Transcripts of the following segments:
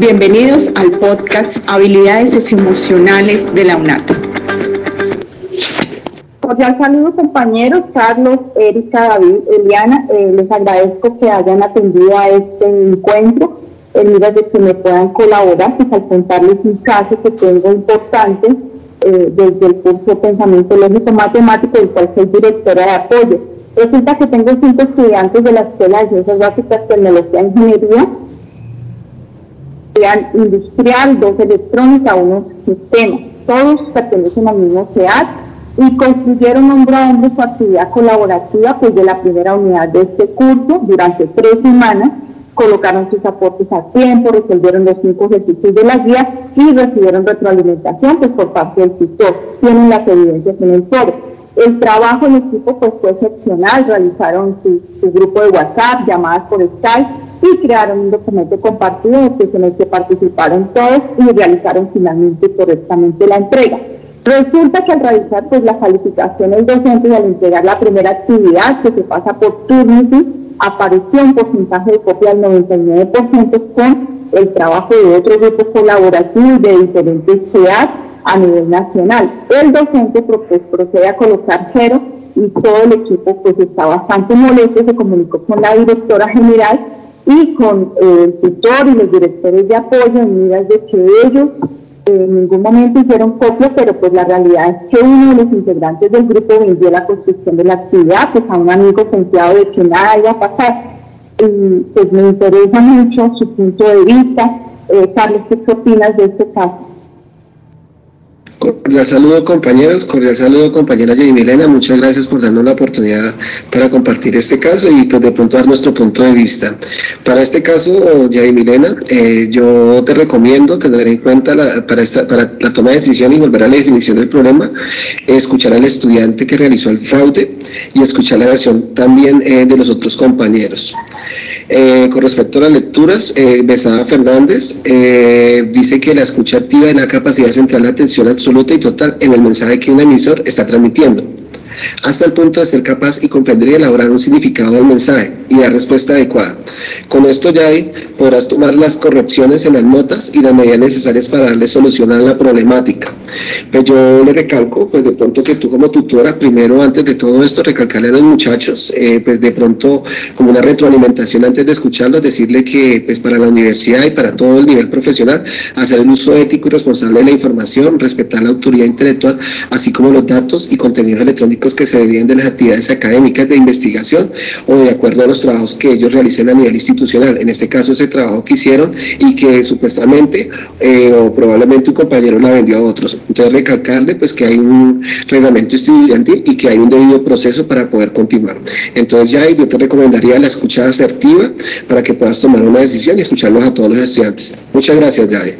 Bienvenidos al podcast Habilidades Socioemocionales de la UNAD. Cordial saludo, compañeros, Carlos, Erika, David, Eliana. Les agradezco que hayan atendido a este encuentro en miras de que me puedan colaborar, pues al contarles un caso que tengo importante desde el curso de Pensamiento Lógico-Matemático, del cual soy directora de apoyo. Resulta que tengo 5 estudiantes de la Escuela de Ciencias Básicas, Tecnología e Ingeniería, industrial, 2 electrónica, 1 sistema. Todos pertenecen al mismo CEAT y construyeron hombro a hombro su actividad colaborativa, pues de la primera unidad de este curso, durante 3 semanas, colocaron sus aportes a tiempo, resolvieron los 5 ejercicios de la guía y recibieron retroalimentación pues, por parte del tutor. Tienen las evidencias en el foro. El trabajo en equipo pues, fue excepcional, realizaron su grupo de WhatsApp, llamadas por Skype, y crearon un documento compartido en el que participaron todos y realizaron finalmente correctamente la entrega. Resulta que al realizar pues, las calificaciones docentes y al entregar la primera actividad que se pasa por Turnitin, apareció un porcentaje de copia del 99% con el trabajo de otros grupos colaborativos de diferentes CEAD a nivel nacional. El docente pues, procede a colocar 0 y todo el equipo pues, está bastante molesto, se comunicó con la directora general y con el tutor y los directores de apoyo en miras de que ellos en ningún momento hicieron copia, pero pues la realidad es que uno de los integrantes del grupo vendió la construcción de la actividad pues a un amigo confiado de que nada iba a pasar. Y pues me interesa mucho su punto de vista. Carlos, ¿qué opinas de este caso? Cordial saludo, compañeros, cordial saludo, compañera Yadimilena, muchas gracias por darnos la oportunidad para compartir este caso y pues de pronto dar nuestro punto de vista. Para este caso, Yadimilena, yo te recomiendo tener en cuenta para la toma de decisión y volver a la definición del problema, escuchar al estudiante que realizó el fraude y escuchar la versión también de los otros compañeros. Con respecto a las lecturas, Besada Fernández dice que la escucha activa es la capacidad de centrar la atención absoluta y total en el mensaje que un emisor está transmitiendo, hasta el punto de ser capaz y comprender y elaborar un significado del mensaje y dar respuesta adecuada. Con esto, Yadi, podrás tomar las correcciones en las notas y las medidas necesarias para darle solución a la problemática. Pues yo le recalco, pues de pronto que tú como tutora, primero antes de todo esto, recalcarle a los muchachos, pues de pronto como una retroalimentación antes de escucharlos, decirle que pues para la universidad y para todo el nivel profesional, hacer el uso ético y responsable de la información, respetar la autoridad intelectual, así como los datos y contenidos electrónicos que se deriven de las actividades académicas de investigación o de acuerdo a los trabajos que ellos realicen a nivel institucional. En este caso, ese trabajo que hicieron y que supuestamente o probablemente un compañero la vendió a otros. Entonces, recalcarle pues que hay un reglamento estudiantil y que hay un debido proceso para poder continuar. Entonces, ya yo te recomendaría la escucha asertiva para que puedas tomar una decisión y escucharlos a todos los estudiantes. Muchas gracias, Yadi.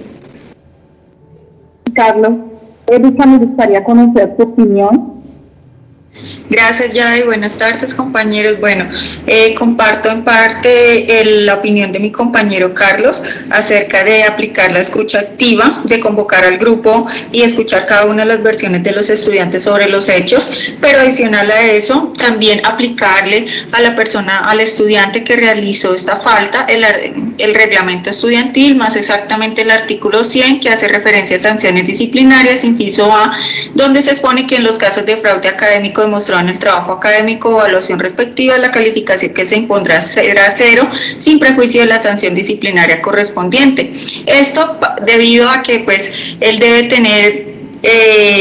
Carlos, Erika, me gustaría conocer tu opinión. Gracias, Yadi. Buenas tardes, compañeros. Bueno, comparto en parte la opinión de mi compañero Carlos acerca de aplicar la escucha activa, de convocar al grupo y escuchar cada una de las versiones de los estudiantes sobre los hechos, pero adicional a eso, también aplicarle a la persona, al estudiante que realizó esta falta, el reglamento estudiantil, más exactamente el artículo 100, que hace referencia a sanciones disciplinarias, inciso A, donde se expone que en los casos de fraude académico demostrado en el trabajo académico, evaluación respectiva, la calificación que se impondrá será 0, sin prejuicio de la sanción disciplinaria correspondiente. Esto debido a que pues él debe tener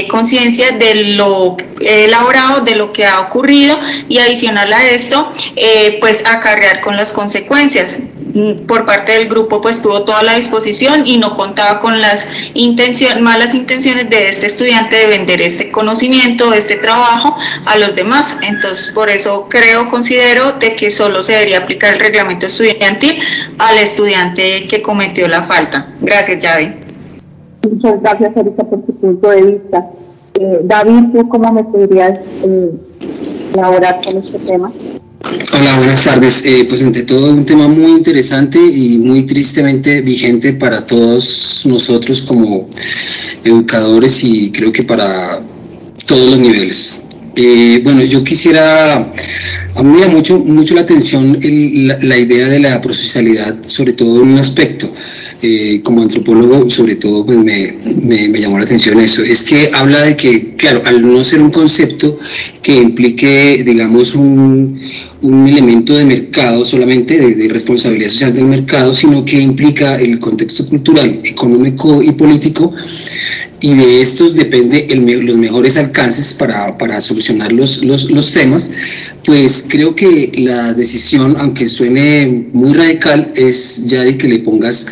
conciencia de lo elaborado, de lo que ha ocurrido y adicional a esto, pues acarrear con las consecuencias. Por parte del grupo pues tuvo toda la disposición y no contaba con las malas intenciones de este estudiante de vender este conocimiento, este trabajo a los demás. Entonces por eso considero de que solo se debería aplicar el reglamento estudiantil al estudiante que cometió la falta. Gracias, Yadi. Muchas gracias, Erika, por tu punto de vista. David, ¿tú cómo me podrías elaborar con este tema? Hola, buenas tardes. Pues ante todo un tema muy interesante y muy tristemente vigente para todos nosotros como educadores y creo que para todos los niveles. Bueno, yo quisiera, a mí me llama mucho la atención la idea de la prosocialidad, sobre todo en un aspecto. como antropólogo, sobre todo, pues me llamó la atención eso. Es que habla de que, claro, al no ser un concepto que implique, digamos, un elemento de mercado solamente, de responsabilidad social del mercado, sino que implica el contexto cultural, económico y político, y de estos depende los mejores alcances para solucionar los temas. Pues creo que la decisión, aunque suene muy radical, es ya de que le pongas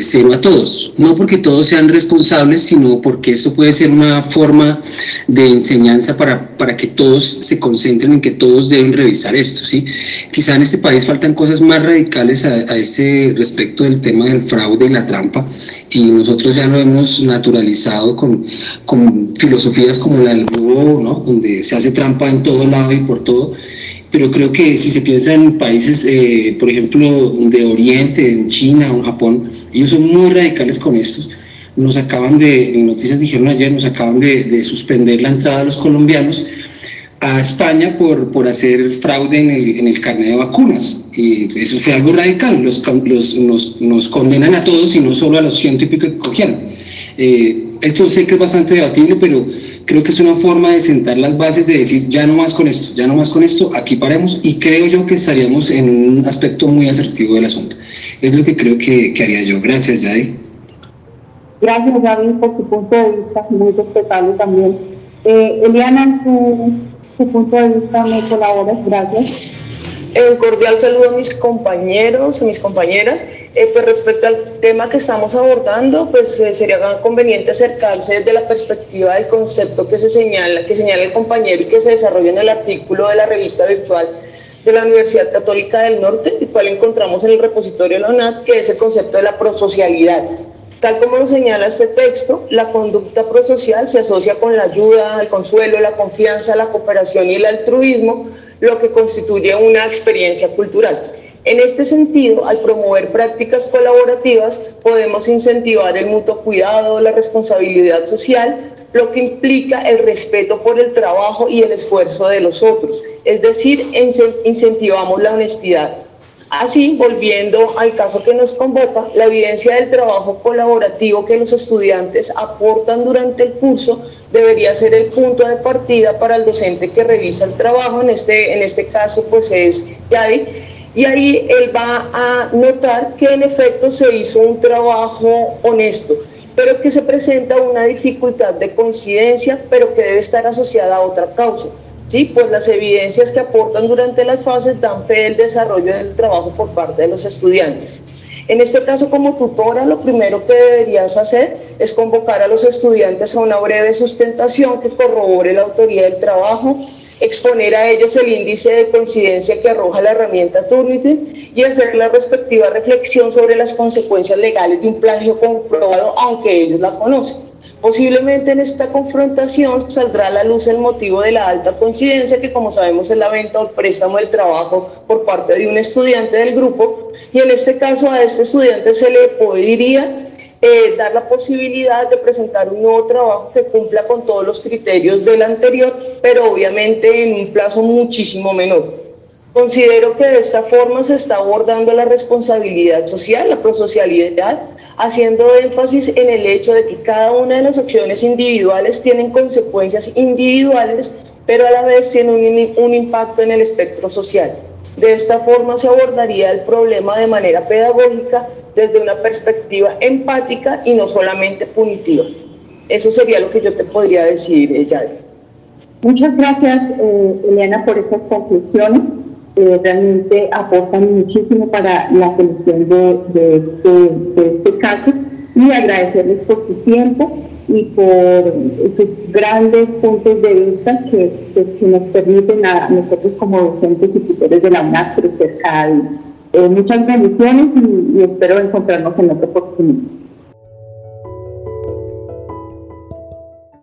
cero a todos. No porque todos sean responsables, sino porque eso puede ser una forma de enseñanza para que todos se concentren en que todos deben revisar esto, ¿sí? Quizá en este país faltan cosas más radicales a ese respecto del tema del fraude y la trampa, y nosotros ya lo hemos naturalizado con filosofías como la del robo, ¿no? Donde se hace trampa en todo lado y por todo. Pero creo que si se piensa en países, por ejemplo, de Oriente, en China o en Japón, ellos son muy radicales con estos. Nos acaban de, en noticias dijeron ayer, nos acaban de suspender la entrada de los colombianos a España por hacer fraude en el carnet de vacunas, y eso fue algo radical. Nos condenan a todos y no solo a los 100 y pico que cogieron. Esto sé que es bastante debatible, pero creo que es una forma de sentar las bases, de decir ya no más con esto, ya no más con esto, aquí paremos, y creo yo que estaríamos en un aspecto muy asertivo del asunto. Es lo que creo que haría yo. Gracias, Yadi. Gracias, David, por tu punto de vista, muy respetable también. Eliana, en tu punto de vista me colaboras, gracias. Un cordial saludo a mis compañeros y mis compañeras. Pues respecto al tema que estamos abordando, pues sería conveniente acercarse desde la perspectiva del concepto que señala el compañero y que se desarrolla en el artículo de la revista virtual de la Universidad Católica del Norte, el cual encontramos en el repositorio de la UNAD, que es el concepto de la prosocialidad. Tal como lo señala este texto, la conducta prosocial se asocia con la ayuda, el consuelo, la confianza, la cooperación y el altruismo, lo que constituye una experiencia cultural. En este sentido, al promover prácticas colaborativas, podemos incentivar el mutuo cuidado, la responsabilidad social, lo que implica el respeto por el trabajo y el esfuerzo de los otros, es decir, incentivamos la honestidad. Así, volviendo al caso que nos convoca, la evidencia del trabajo colaborativo que los estudiantes aportan durante el curso debería ser el punto de partida para el docente que revisa el trabajo, en este caso pues es Yadi, y ahí él va a notar que en efecto se hizo un trabajo honesto, pero que se presenta una dificultad de coincidencia, pero que debe estar asociada a otra causa. Sí, pues las evidencias que aportan durante las fases dan fe del desarrollo del trabajo por parte de los estudiantes. En este caso, como tutora, lo primero que deberías hacer es convocar a los estudiantes a una breve sustentación que corrobore la autoría del trabajo, exponer a ellos el índice de coincidencia que arroja la herramienta Turnitin y hacer la respectiva reflexión sobre las consecuencias legales de un plagio comprobado, aunque ellos la conocen. Posiblemente en esta confrontación saldrá a la luz el motivo de la alta coincidencia, que como sabemos es la venta o el préstamo del trabajo por parte de un estudiante del grupo, y en este caso a este estudiante se le podría dar la posibilidad de presentar un nuevo trabajo que cumpla con todos los criterios del anterior, pero obviamente en un plazo muchísimo menor. Considero que de esta forma se está abordando la responsabilidad social, la prosocialidad, haciendo énfasis en el hecho de que cada una de las acciones individuales tienen consecuencias individuales, pero a la vez tienen un impacto en el espectro social. De esta forma se abordaría el problema de manera pedagógica desde una perspectiva empática y no solamente punitiva. Eso sería lo que yo te podría decir, Yadi. Muchas gracias, Eliana, por estas conclusiones. Realmente aportan muchísimo para la solución de este caso, y agradecerles por su tiempo y por sus grandes puntos de vista que nos permiten a nosotros como docentes y tutores de la UNAD crecer cada día. Muchas bendiciones y espero encontrarnos en otra oportunidad.